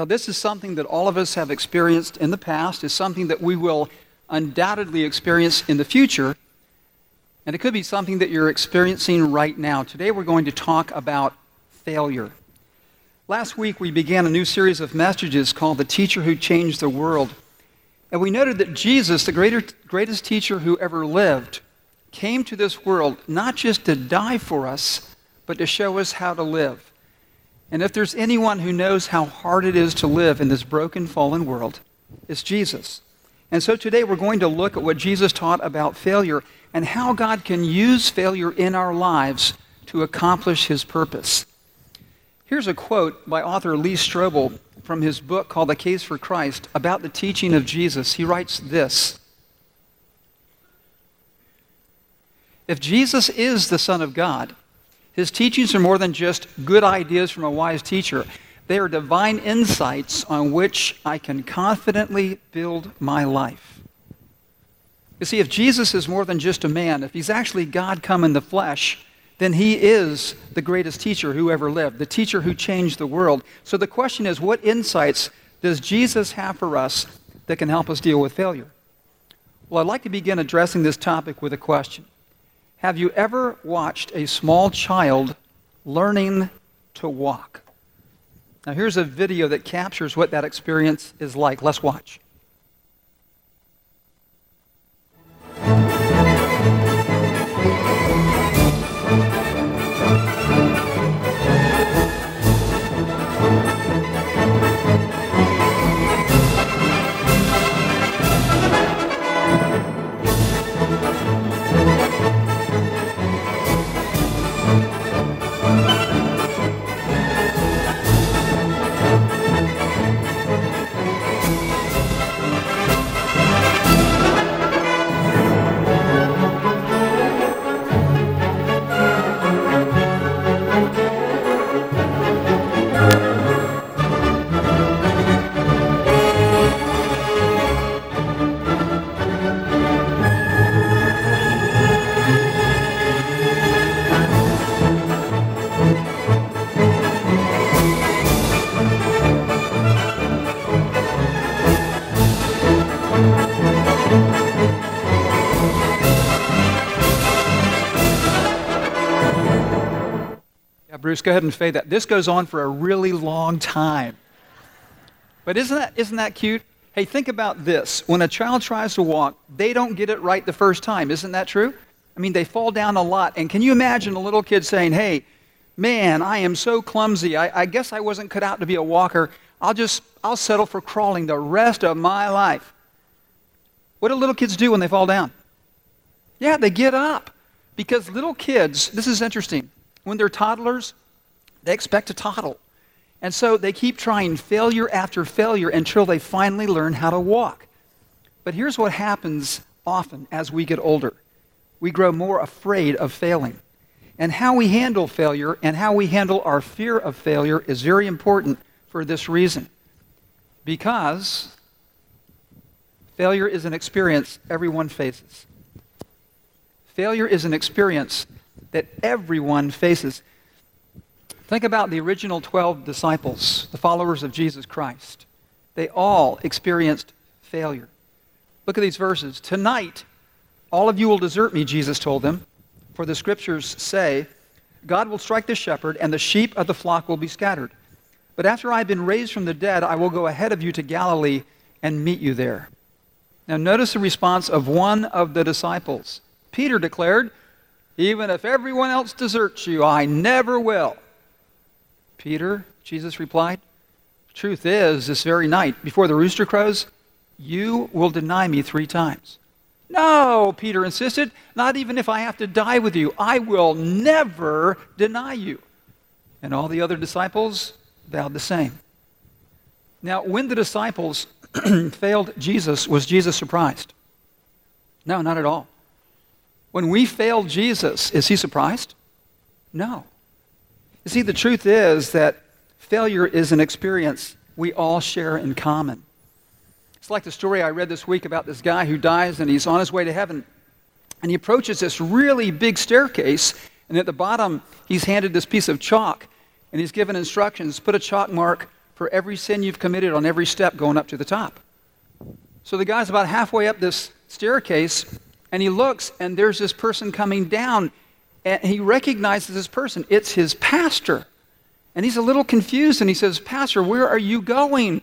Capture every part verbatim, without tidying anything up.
Now, this is something that all of us have experienced in the past. It's something that we will undoubtedly experience in the future. And it could be something that you're experiencing right now. Today, we're going to talk about failure. Last week, we began a new series of messages called The Teacher Who Changed the World. And we noted that Jesus, the greater, greatest teacher who ever lived, came to this world not just to die for us, but to show us how to live. And if there's anyone who knows how hard it is to live in this broken, fallen world, it's Jesus. And so today we're going to look at what Jesus taught about failure and how God can use failure in our lives to accomplish his purpose. Here's a quote by author Lee Strobel from his book called The Case for Christ about the teaching of Jesus. He writes this: "If Jesus is the Son of God, his teachings are more than just good ideas from a wise teacher. They are divine insights on which I can confidently build my life." You see, if Jesus is more than just a man, if he's actually God come in the flesh, then he is the greatest teacher who ever lived, the teacher who changed the world. So the question is, what insights does Jesus have for us that can help us deal with failure? Well, I'd like to begin addressing this topic with a question. Have you ever watched a small child learning to walk? Now, here's a video that captures what that experience is like. Let's watch. Bruce, go ahead and fade that. This goes on for a really long time. But isn't that, isn't that cute? Hey, think about this. When a child tries to walk, they don't get it right the first time. Isn't that true? I mean, they fall down a lot. And can you imagine a little kid saying, "Hey, man, I am so clumsy. I, I guess I wasn't cut out to be a walker. I'll just, I'll settle for crawling the rest of my life." What do little kids do when they fall down? Yeah, they get up. Because little kids, this is interesting, when they're toddlers, they expect to toddle. And so they keep trying failure after failure until they finally learn how to walk. But here's what happens often as we get older. We grow more afraid of failing. And how we handle failure and how we handle our fear of failure is very important for this reason. Because failure is an experience everyone faces. Failure is an experience that everyone faces. Think about the original twelve disciples, the followers of Jesus Christ. They all experienced failure. Look at these verses. "Tonight, all of you will desert me," Jesus told them, "for the scriptures say, God will strike the shepherd and the sheep of the flock will be scattered. But after I have been raised from the dead, I will go ahead of you to Galilee and meet you there." Now notice the response of one of the disciples. Peter declared, "Even if everyone else deserts you, I never will." "Peter," Jesus replied, "truth is, this very night, before the rooster crows, you will deny me three times." "No," Peter insisted, "not even if I have to die with you. I will never deny you." And all the other disciples vowed the same. Now, when the disciples failed Jesus, was Jesus surprised? No, not at all. When we fail Jesus, is he surprised? No. You see, the truth is that failure is an experience we all share in common. It's like the story I read this week about this guy who dies and he's on his way to heaven. And he approaches this really big staircase. And at the bottom, he's handed this piece of chalk. And he's given instructions, put a chalk mark for every sin you've committed on every step going up to the top. So the guy's about halfway up this staircase, and he looks, and there's this person coming down, and he recognizes this person. It's his pastor. And he's a little confused, and he says, "Pastor, where are you going?"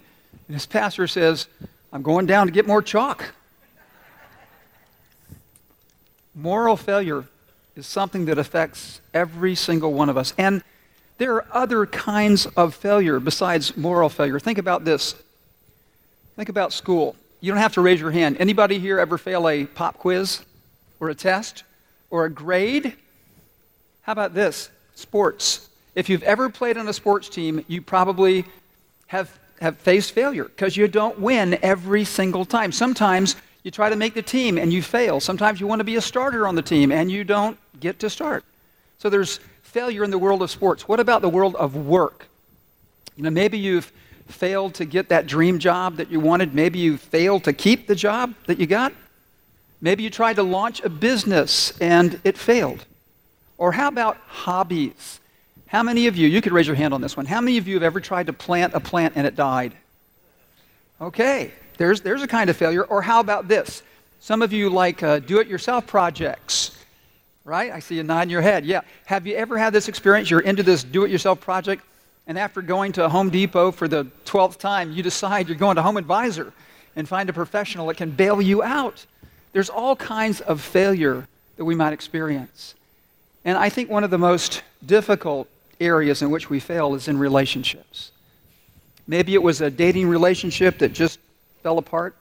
And his pastor says, "I'm going down to get more chalk." Moral failure is something that affects every single one of us. And there are other kinds of failure besides moral failure. Think about this. Think about school. You don't have to raise your hand. Anybody here ever fail a pop quiz or a test or a grade? How about this? Sports. If you've ever played on a sports team, you probably have, have faced failure because you don't win every single time. Sometimes you try to make the team and you fail. Sometimes you want to be a starter on the team and you don't get to start. So there's failure in the world of sports. What about the world of work? You know, maybe you've failed to get that dream job that you wanted. Maybe you failed to keep the job that you got. Maybe you tried to launch a business and it failed. Or how about hobbies? How many of you, you could raise your hand on this one, how many of you have ever tried to plant a plant and it died? Okay, there's, there's a kind of failure. Or how about this? Some of you like uh, do-it-yourself projects, right? I see you nodding your head, yeah. Have you ever had this experience? You're into this do-it-yourself project, and after going to Home Depot for the twelfth time, you decide you're going to Home Advisor and find a professional that can bail you out. There's all kinds of failure that we might experience. And I think one of the most difficult areas in which we fail is in relationships. Maybe it was a dating relationship that just fell apart.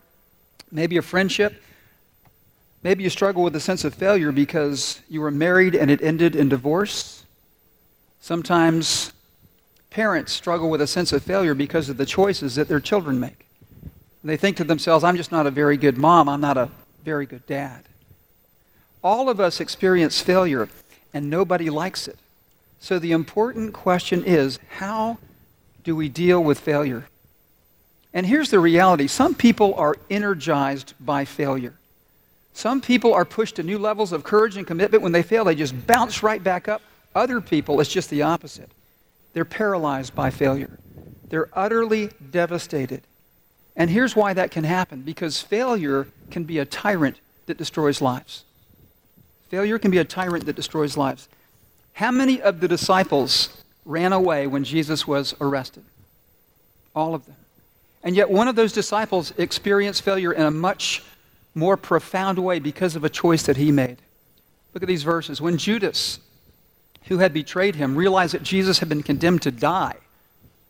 Maybe a friendship. Maybe you struggle with a sense of failure because you were married and it ended in divorce. Sometimes parents struggle with a sense of failure because of the choices that their children make. And they think to themselves, "I'm just not a very good mom. I'm not a very good dad." All of us experience failure, and nobody likes it. So the important question is, how do we deal with failure? And here's the reality. Some people are energized by failure. Some people are pushed to new levels of courage and commitment. When they fail, they just bounce right back up. Other people, it's just the opposite. They're paralyzed by failure. They're utterly devastated. And here's why that can happen, because failure can be a tyrant that destroys lives. Failure can be a tyrant that destroys lives. How many of the disciples ran away when Jesus was arrested? All of them. And yet one of those disciples experienced failure in a much more profound way because of a choice that he made. Look at these verses. When Judas, who had betrayed him, realized that Jesus had been condemned to die,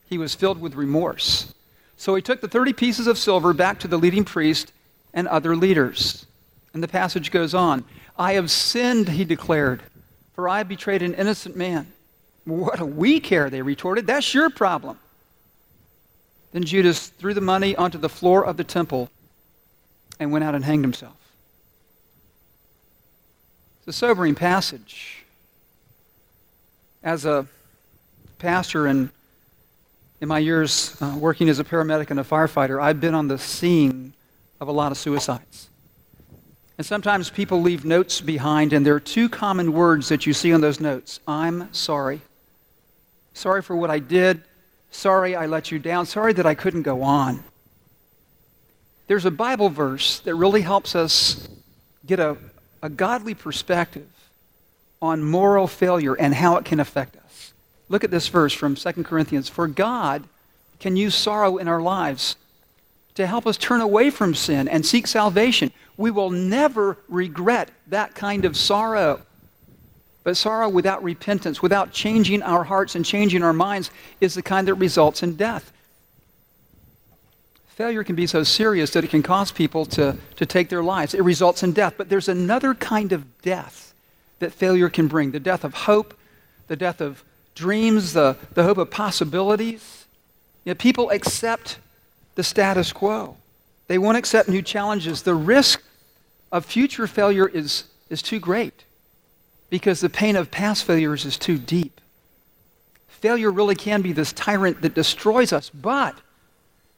he was filled with remorse. So he took the thirty pieces of silver back to the leading priest and other leaders. And the passage goes on. "I have sinned," he declared, "for I betrayed an innocent man." "What do we care?" they retorted. "That's your problem." Then Judas threw the money onto the floor of the temple and went out and hanged himself. It's a sobering passage. As a pastor and in my years uh, working as a paramedic and a firefighter, I've been on the scene of a lot of suicides. And sometimes people leave notes behind, and there are two common words that you see on those notes. "I'm sorry. Sorry for what I did. Sorry I let you down. Sorry that I couldn't go on." There's a Bible verse that really helps us get a, a godly perspective on moral failure and how it can affect us. Look at this verse from Second Corinthians. "For God can use sorrow in our lives to help us turn away from sin and seek salvation. We will never regret that kind of sorrow. But sorrow without repentance, without changing our hearts and changing our minds, is the kind that results in death." Failure can be so serious that it can cause people to, to take their lives. It results in death. But there's another kind of death that failure can bring. The death of hope, the death of dreams, the, the hope of possibilities. You know, people accept the status quo. They won't accept new challenges. The risk of future failure is, is too great because the pain of past failures is too deep. Failure really can be this tyrant that destroys us, but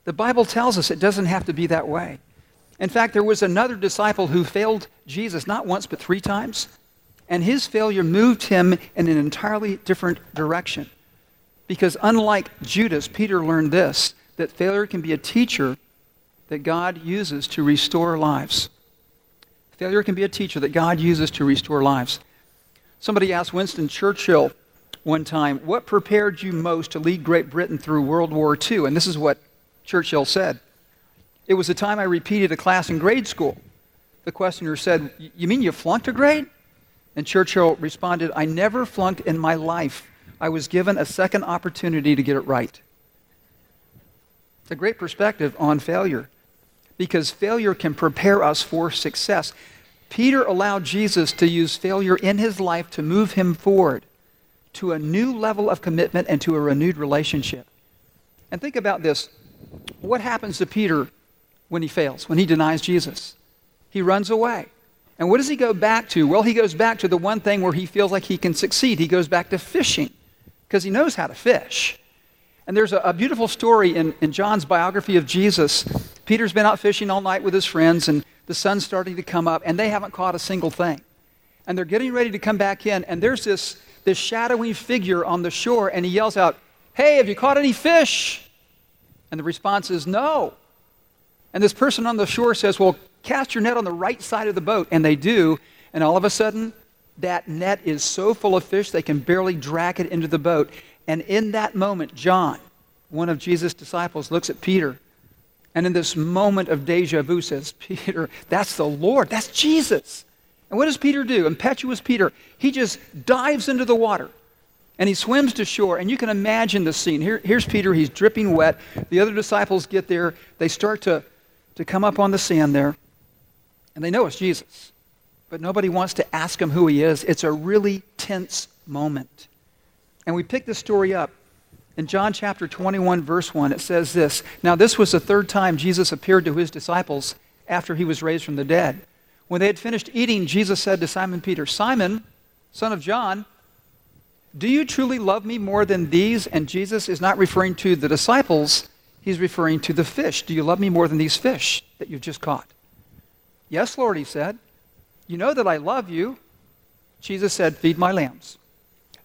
the Bible tells us it doesn't have to be that way. In fact, there was another disciple who failed Jesus not once but three times. And his failure moved him in an entirely different direction. Because unlike Judas, Peter learned this, that failure can be a teacher that God uses to restore lives. Failure can be a teacher that God uses to restore lives. Somebody asked Winston Churchill one time, what prepared you most to lead Great Britain through World War Two? And this is what Churchill said. It was the time I repeated a class in grade school. The questioner said, you mean you flunked a grade? And Churchill responded, I never flunked in my life. I was given a second opportunity to get it right. It's a great perspective on failure, because failure can prepare us for success. Peter allowed Jesus to use failure in his life to move him forward to a new level of commitment and to a renewed relationship. And think about this. What happens to Peter when he fails, when he denies Jesus? He runs away. And what does he go back to? Well, he goes back to the one thing where he feels like he can succeed. He goes back to fishing because he knows how to fish. And there's a, a beautiful story in, in John's biography of Jesus. Peter's been out fishing all night with his friends, and the sun's starting to come up, and they haven't caught a single thing. And they're getting ready to come back in, and there's this, this shadowy figure on the shore, and he yells out, hey, have you caught any fish? And the response is no. And this person on the shore says, well, cast your net on the right side of the boat. And they do. And all of a sudden, that net is so full of fish, they can barely drag it into the boat. And in that moment, John, one of Jesus' disciples, looks at Peter. And in this moment of deja vu, says, Peter, that's the Lord. That's Jesus. And what does Peter do? Impetuous Peter. He just dives into the water. And he swims to shore, and you can imagine the scene. Here, here's Peter. He's dripping wet. The other disciples get there. They start to, to come up on the sand there. And they know it's Jesus, but nobody wants to ask him who he is. It's a really tense moment. And we pick this story up in John chapter twenty-one, verse one. It says this, now this was the third time Jesus appeared to his disciples after he was raised from the dead. When they had finished eating, Jesus said to Simon Peter, Simon, son of John, do you truly love me more than these? And Jesus is not referring to the disciples. He's referring to the fish. Do you love me more than these fish that you've just caught? Yes, Lord, he said. You know that I love you. Jesus said, feed my lambs.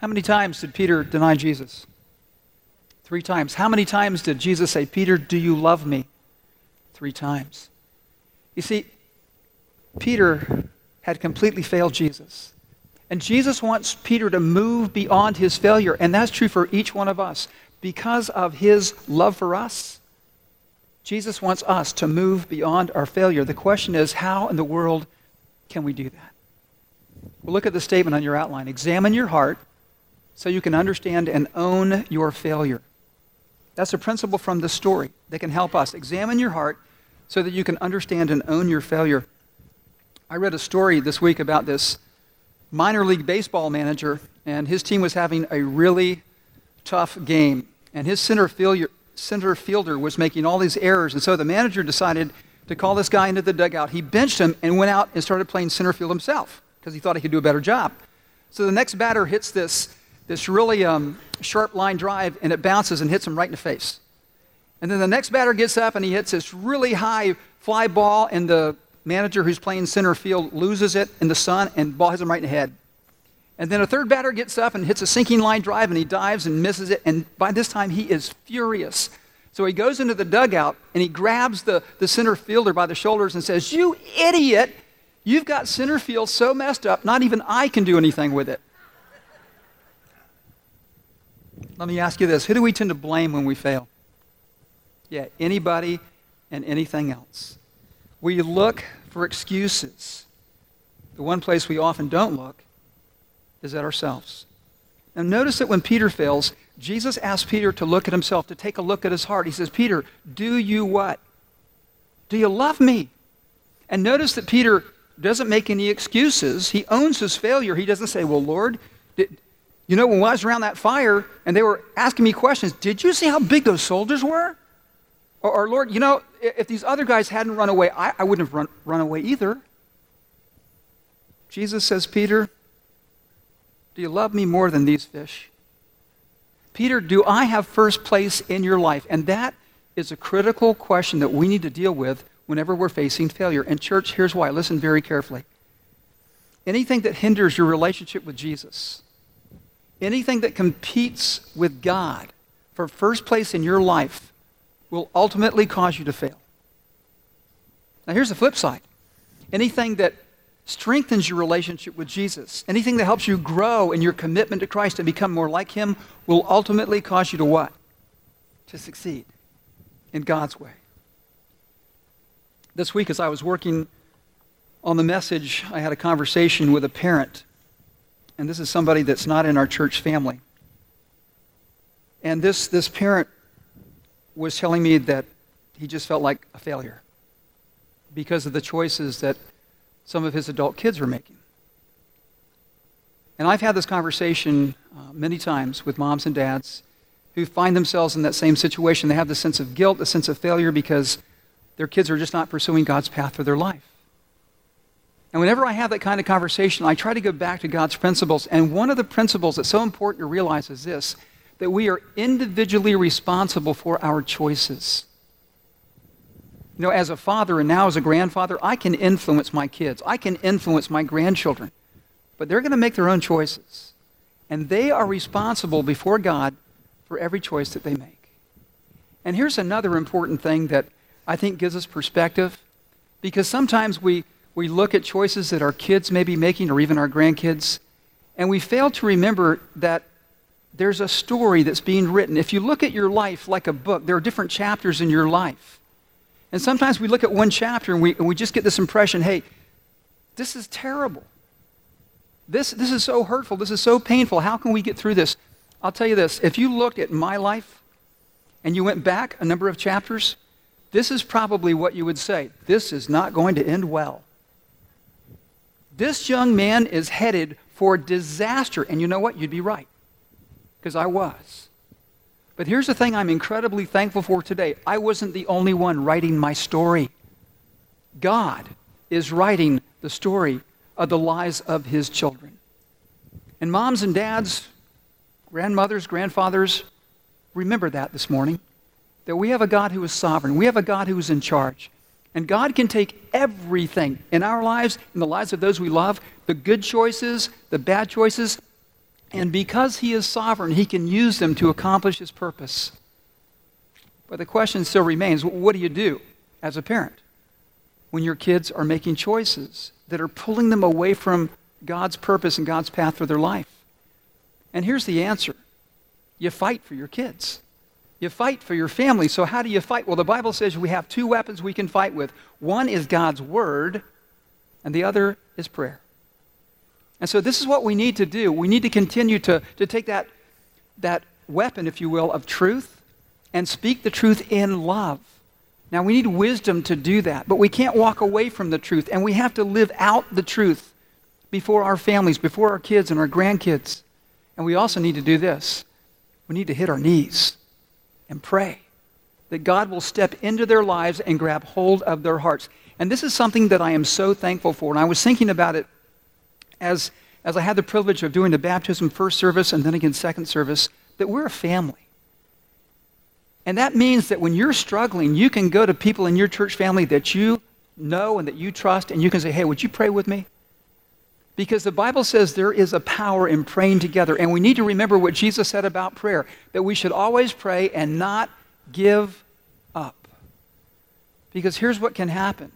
How many times did Peter deny Jesus? Three times. How many times did Jesus say, Peter, do you love me? Three times. You see, Peter had completely failed Jesus. And Jesus wants Peter to move beyond his failure. And that's true for each one of us. Because of his love for us, Jesus wants us to move beyond our failure. The question is, how in the world can we do that? Well, look at the statement on your outline. Examine your heart so you can understand and own your failure. That's a principle from the story that can help us. Examine your heart so that you can understand and own your failure. I read a story this week about this minor league baseball manager, and his team was having a really tough game, and his center fielder center fielder was making all these errors, and so the manager decided to call this guy into the dugout. He benched him and went out and started playing center field himself because he thought he could do a better job. So the next batter hits this, this really um, sharp line drive, and it bounces and hits him right in the face. And then the next batter gets up and he hits this really high fly ball, and the manager who's playing center field loses it in the sun and ball hits him right in the head. And then a third batter gets up and hits a sinking line drive, and he dives and misses it. And by this time, he is furious. So he goes into the dugout, and he grabs the, the center fielder by the shoulders and says, you idiot! You've got center field so messed up, not even I can do anything with it. Let me ask you this. Who do we tend to blame when we fail? Yeah, anybody and anything else. We look for excuses. The one place we often don't look is at ourselves. Now notice that when Peter fails, Jesus asks Peter to look at himself, to take a look at his heart. He says, Peter, do you what? Do you love me? And notice that Peter doesn't make any excuses. He owns his failure. He doesn't say, well, Lord, did, You know, when I was around that fire and they were asking me questions, did you see how big those soldiers were? Or, or Lord, you know, if these other guys hadn't run away, I, I wouldn't have run, run away either. Jesus says, Peter, do you love me more than these fish? Peter, do I have first place in your life? And that is a critical question that we need to deal with whenever we're facing failure. And church, here's why. Listen very carefully. Anything that hinders your relationship with Jesus, anything that competes with God for first place in your life will ultimately cause you to fail. Now, here's the flip side. Anything that strengthens your relationship with Jesus, anything that helps you grow in your commitment to Christ and become more like him will ultimately cause you to what? To succeed in God's way. This week as I was working on the message, I had a conversation with a parent, and this is somebody that's not in our church family. And this, this parent was telling me that he just felt like a failure because of the choices that some of his adult kids were making. And I've had this conversation uh, many times with moms and dads who find themselves in that same situation. They have this sense of guilt, a sense of failure because their kids are just not pursuing God's path for their life. And whenever I have that kind of conversation, I try to go back to God's principles. And one of the principles that's so important to realize is this, that we are individually responsible for our choices. You know, as a father and now as a grandfather, I can influence my kids. I can influence my grandchildren. But they're going to make their own choices. And they are responsible before God for every choice that they make. And here's another important thing that I think gives us perspective. Because sometimes we, we look at choices that our kids may be making or even our grandkids, and we fail to remember that there's a story that's being written. If you look at your life like a book, there are different chapters in your life. And sometimes we look at one chapter and we, and we just get this impression, hey, this is terrible. This, this is so hurtful. This is so painful. How can we get through this? I'll tell you this. If you looked at my life and you went back a number of chapters, this is probably what you would say. This is not going to end well. This young man is headed for disaster. And you know what? You'd be right, because I was. But here's the thing I'm incredibly thankful for today. I wasn't the only one writing my story. God is writing the story of the lives of his children. And moms and dads, grandmothers, grandfathers, remember that this morning, that we have a God who is sovereign. We have a God who is in charge. And God can take everything in our lives, in the lives of those we love, the good choices, the bad choices, and because he is sovereign, he can use them to accomplish his purpose. But the question still remains, what do you do as a parent when your kids are making choices that are pulling them away from God's purpose and God's path for their life? And here's the answer. You fight for your kids. You fight for your family. So how do you fight? Well, the Bible says we have two weapons we can fight with. One is God's word, and the other is prayer. And so this is what we need to do. We need to continue to, to take that, that weapon, if you will, of truth and speak the truth in love. Now, we need wisdom to do that, but we can't walk away from the truth, and we have to live out the truth before our families, before our kids and our grandkids. And we also need to do this. We need to hit our knees and pray that God will step into their lives and grab hold of their hearts. And this is something that I am so thankful for, and I was thinking about it As, as I had the privilege of doing the baptism first service and then again second service, that we're a family. And that means that when you're struggling, you can go to people in your church family that you know and that you trust, and you can say, hey, would you pray with me? Because the Bible says there is a power in praying together, and we need to remember what Jesus said about prayer, that we should always pray and not give up. Because here's what can happen.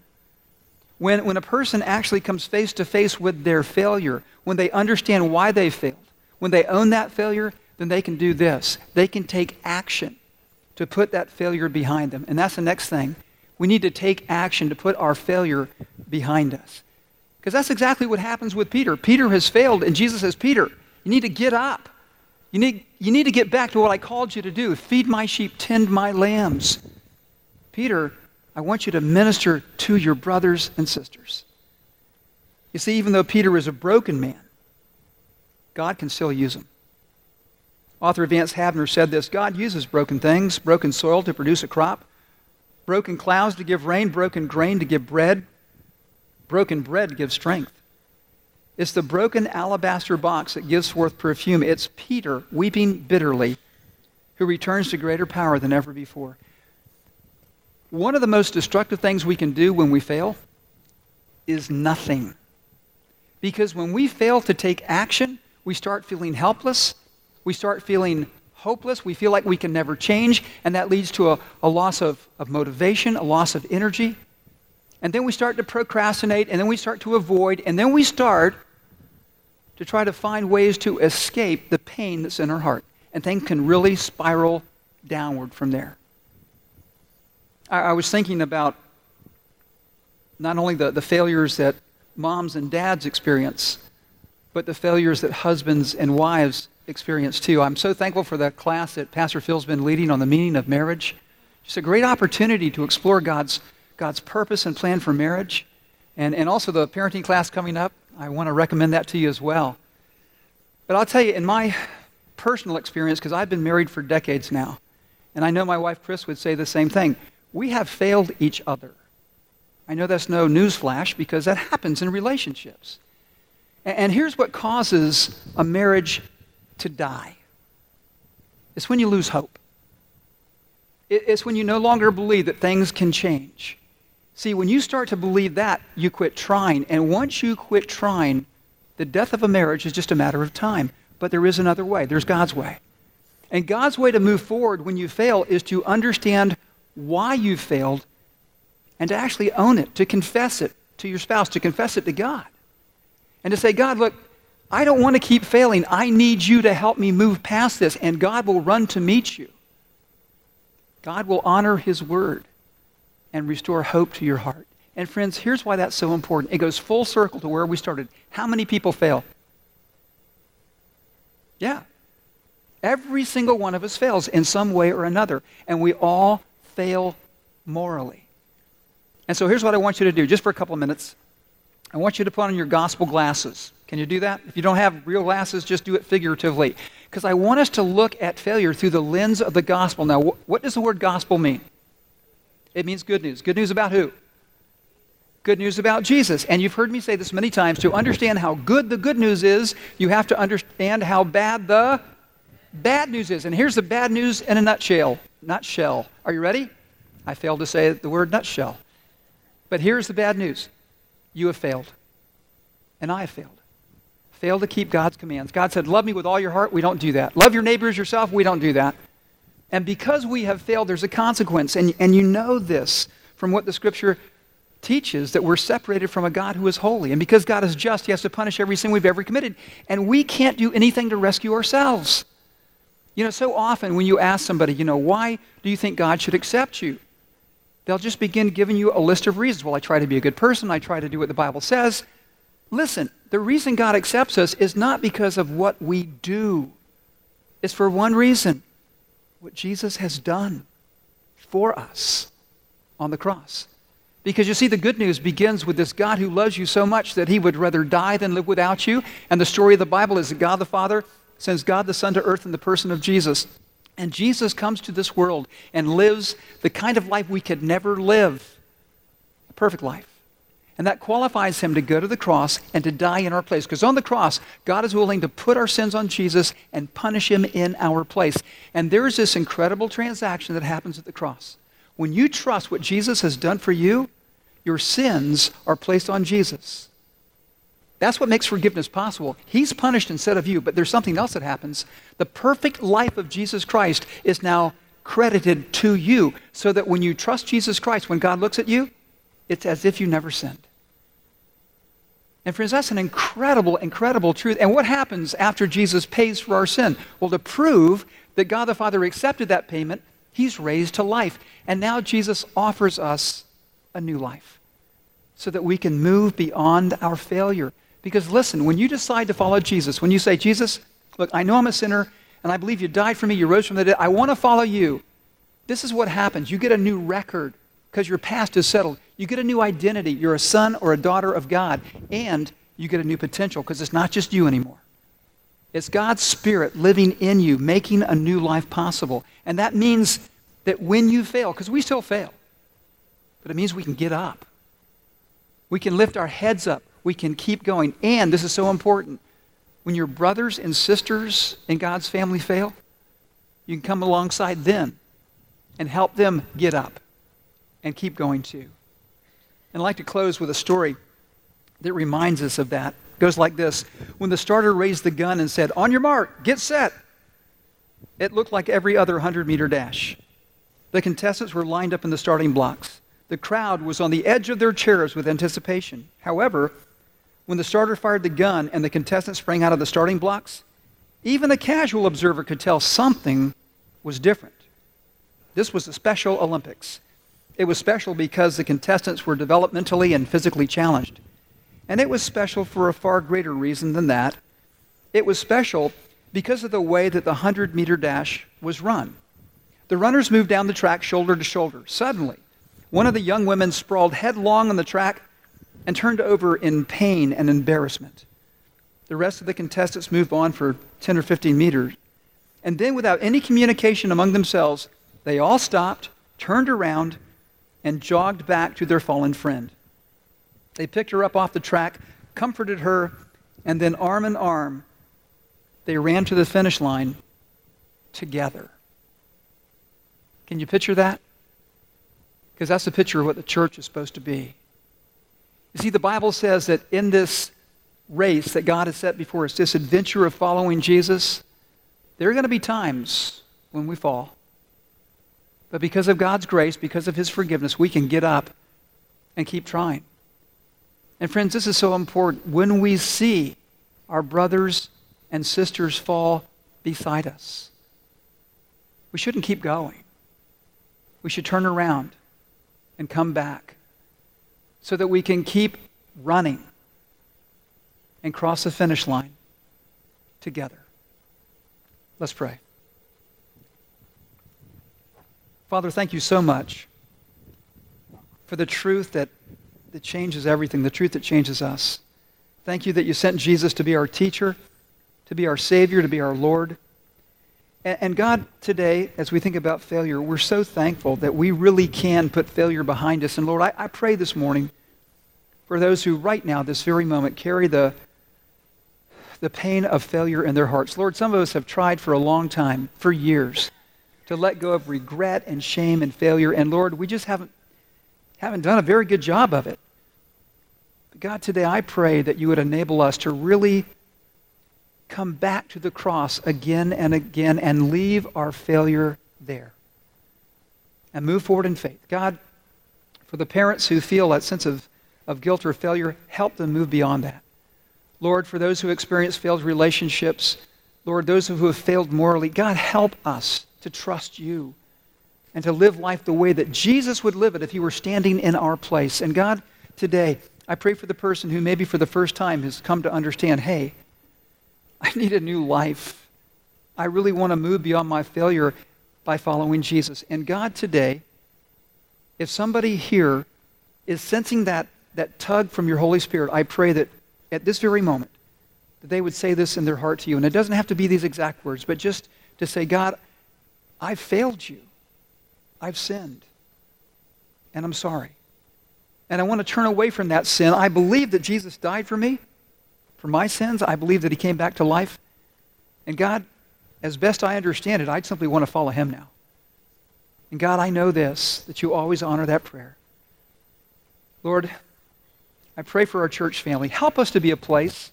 When, when a person actually comes face to face with their failure, when they understand why they failed, when they own that failure, then they can do this. They can take action to put that failure behind them. And that's the next thing. We need to take action to put our failure behind us. Because that's exactly what happens with Peter. Peter has failed, and Jesus says, Peter, you need to get up. You need, you need to get back to what I called you to do. Feed my sheep, tend my lambs. Peter, I want you to minister to your brothers and sisters. You see, even though Peter is a broken man, God can still use him. Author Vance Havner said this: God uses broken things, broken soil to produce a crop, broken clouds to give rain, broken grain to give bread, broken bread to give strength. It's the broken alabaster box that gives forth perfume. It's Peter, weeping bitterly, who returns to greater power than ever before. One of the most destructive things we can do when we fail is nothing. Because when we fail to take action, we start feeling helpless, we start feeling hopeless, we feel like we can never change, and that leads to a, a loss of, of motivation, a loss of energy. And then we start to procrastinate, and then we start to avoid, and then we start to try to find ways to escape the pain that's in our heart. And things can really spiral downward from there. I, I was thinking about not only the, the failures that moms and dads experience, but the failures that husbands and wives experience too. I'm so thankful for the class that Pastor Phil's been leading on the meaning of marriage. Just a great opportunity to explore God's God's purpose and plan for marriage. And, and also the parenting class coming up, I want to recommend that to you as well. But I'll tell you, in my personal experience, because I've been married for decades now, and I know my wife Chris would say the same thing, we have failed each other. I know that's no newsflash because that happens in relationships. And here's what causes a marriage to die. It's when you lose hope. It's when you no longer believe that things can change. See, when you start to believe that, you quit trying. And once you quit trying, the death of a marriage is just a matter of time. But there is another way. There's God's way. And God's way to move forward when you fail is to understand why you failed and to actually own it, to confess it to your spouse, to confess it to God. And to say, God, look, I don't want to keep failing. I need you to help me move past this. And God will run to meet you. God will honor his word and restore hope to your heart. And friends, here's why that's so important. It goes full circle to where we started. How many people fail? Yeah. Every single one of us fails in some way or another. And we all fail morally. And so here's what I want you to do, just for a couple of minutes. I want you to put on your gospel glasses. Can you do that? If you don't have real glasses, just do it figuratively. Because I want us to look at failure through the lens of the gospel. Now, wh- what does the word gospel mean? It means good news. Good news about who? Good news about Jesus. And you've heard me say this many times. To understand how good the good news is, you have to understand how bad the bad news is. And here's the bad news in a nutshell. Nutshell. Are you ready? I failed to say the word nutshell. But here's the bad news. You have failed, and I have failed. Failed to keep God's commands. God said, love me with all your heart. We don't do that. Love your neighbor as yourself. We don't do that. And because we have failed, there's a consequence. And, and you know this from what the Scripture teaches, that we're separated from a God who is holy. And because God is just, he has to punish every sin we've ever committed. And we can't do anything to rescue ourselves. You know, so often when you ask somebody, you know, why do you think God should accept you? They'll just begin giving you a list of reasons. Well, I try to be a good person. I try to do what the Bible says. Listen, the reason God accepts us is not because of what we do. It's for one reason, what Jesus has done for us on the cross. Because you see, the good news begins with this God who loves you so much that he would rather die than live without you. And the story of the Bible is that God the Father sends God the Son to earth in the person of Jesus. And Jesus comes to this world and lives the kind of life we could never live, a perfect life. And that qualifies him to go to the cross and to die in our place. Because on the cross, God is willing to put our sins on Jesus and punish him in our place. And there is this incredible transaction that happens at the cross. When you trust what Jesus has done for you, your sins are placed on Jesus. That's what makes forgiveness possible. He's punished instead of you, but there's something else that happens. The perfect life of Jesus Christ is now credited to you, so that when you trust Jesus Christ, when God looks at you, it's as if you never sinned. And friends, that's an incredible, incredible truth. And what happens after Jesus pays for our sin? Well, to prove that God the Father accepted that payment, he's raised to life. And now Jesus offers us a new life so that we can move beyond our failure. Because listen, when you decide to follow Jesus, when you say, Jesus, look, I know I'm a sinner, and I believe you died for me, you rose from the dead, I want to follow you. This is what happens. You get a new record because your past is settled. You get a new identity. You're a son or a daughter of God, and you get a new potential because it's not just you anymore. It's God's Spirit living in you, making a new life possible. And that means that when you fail, because we still fail, but it means we can get up. We can lift our heads up. We can keep going. And this is so important. When your brothers and sisters in God's family fail, you can come alongside them and help them get up and keep going too. And I'd like to close with a story that reminds us of that. It goes like this. When the starter raised the gun and said, "On your mark, get set," it looked like every other hundred-meter dash. The contestants were lined up in the starting blocks. The crowd was on the edge of their chairs with anticipation. However, when the starter fired the gun and the contestants sprang out of the starting blocks, even a casual observer could tell something was different. This was the Special Olympics. It was special because the contestants were developmentally and physically challenged. And it was special for a far greater reason than that. It was special because of the way that the hundred-meter dash was run. The runners moved down the track shoulder to shoulder. Suddenly, one of the young women sprawled headlong on the track and turned over in pain and embarrassment. The rest of the contestants moved on for ten or fifteen meters. And then, without any communication among themselves, they all stopped, turned around, and jogged back to their fallen friend. They picked her up off the track, comforted her, and then arm in arm, they ran to the finish line together. Can you picture that? Because that's the picture of what the church is supposed to be. You see, the Bible says that in this race that God has set before us, this adventure of following Jesus, there are going to be times when we fall. But because of God's grace, because of his forgiveness, we can get up and keep trying. And friends, this is so important. When we see our brothers and sisters fall beside us, we shouldn't keep going. We should turn around and come back so that we can keep running and cross the finish line together. Let's pray. Father, thank you so much for the truth that, that changes everything, the truth that changes us. Thank you that you sent Jesus to be our teacher, to be our Savior, to be our Lord. And God, today, as we think about failure, we're so thankful that we really can put failure behind us. And Lord, I, I pray this morning for those who right now, this very moment, carry the, the pain of failure in their hearts. Lord, some of us have tried for a long time, for years, to let go of regret and shame and failure. And Lord, we just haven't, haven't done a very good job of it. But God, today I pray that you would enable us to really come back to the cross again and again and leave our failure there and move forward in faith. God, for the parents who feel that sense of, of guilt or failure, help them move beyond that. Lord, for those who experience failed relationships, Lord, those who have failed morally, God, help us to trust you and to live life the way that Jesus would live it if he were standing in our place. And God, today, I pray for the person who maybe for the first time has come to understand, hey, I need a new life. I really want to move beyond my failure by following Jesus. And God, today, if somebody here is sensing that, that tug from your Holy Spirit, I pray that at this very moment, that they would say this in their heart to you. And it doesn't have to be these exact words, but just to say, God, I failed you. I've sinned. And I'm sorry. And I want to turn away from that sin. I believe that Jesus died for me. For my sins, I believe that he came back to life. And God, as best I understand it, I simply want to follow him now. And God, I know this, that you always honor that prayer. Lord, I pray for our church family. Help us to be a place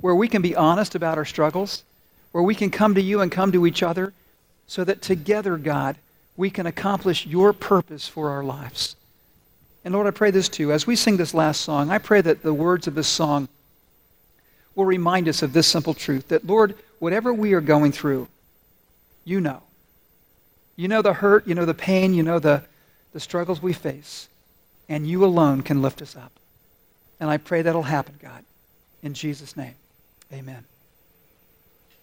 where we can be honest about our struggles, where we can come to you and come to each other, so that together, God, we can accomplish your purpose for our lives. And Lord, I pray this too. As we sing this last song, I pray that the words of this song will remind us of this simple truth, that, Lord, whatever we are going through, you know. You know the hurt, you know the pain, you know the, the struggles we face, and you alone can lift us up. And I pray that'll happen, God. In Jesus' name, amen.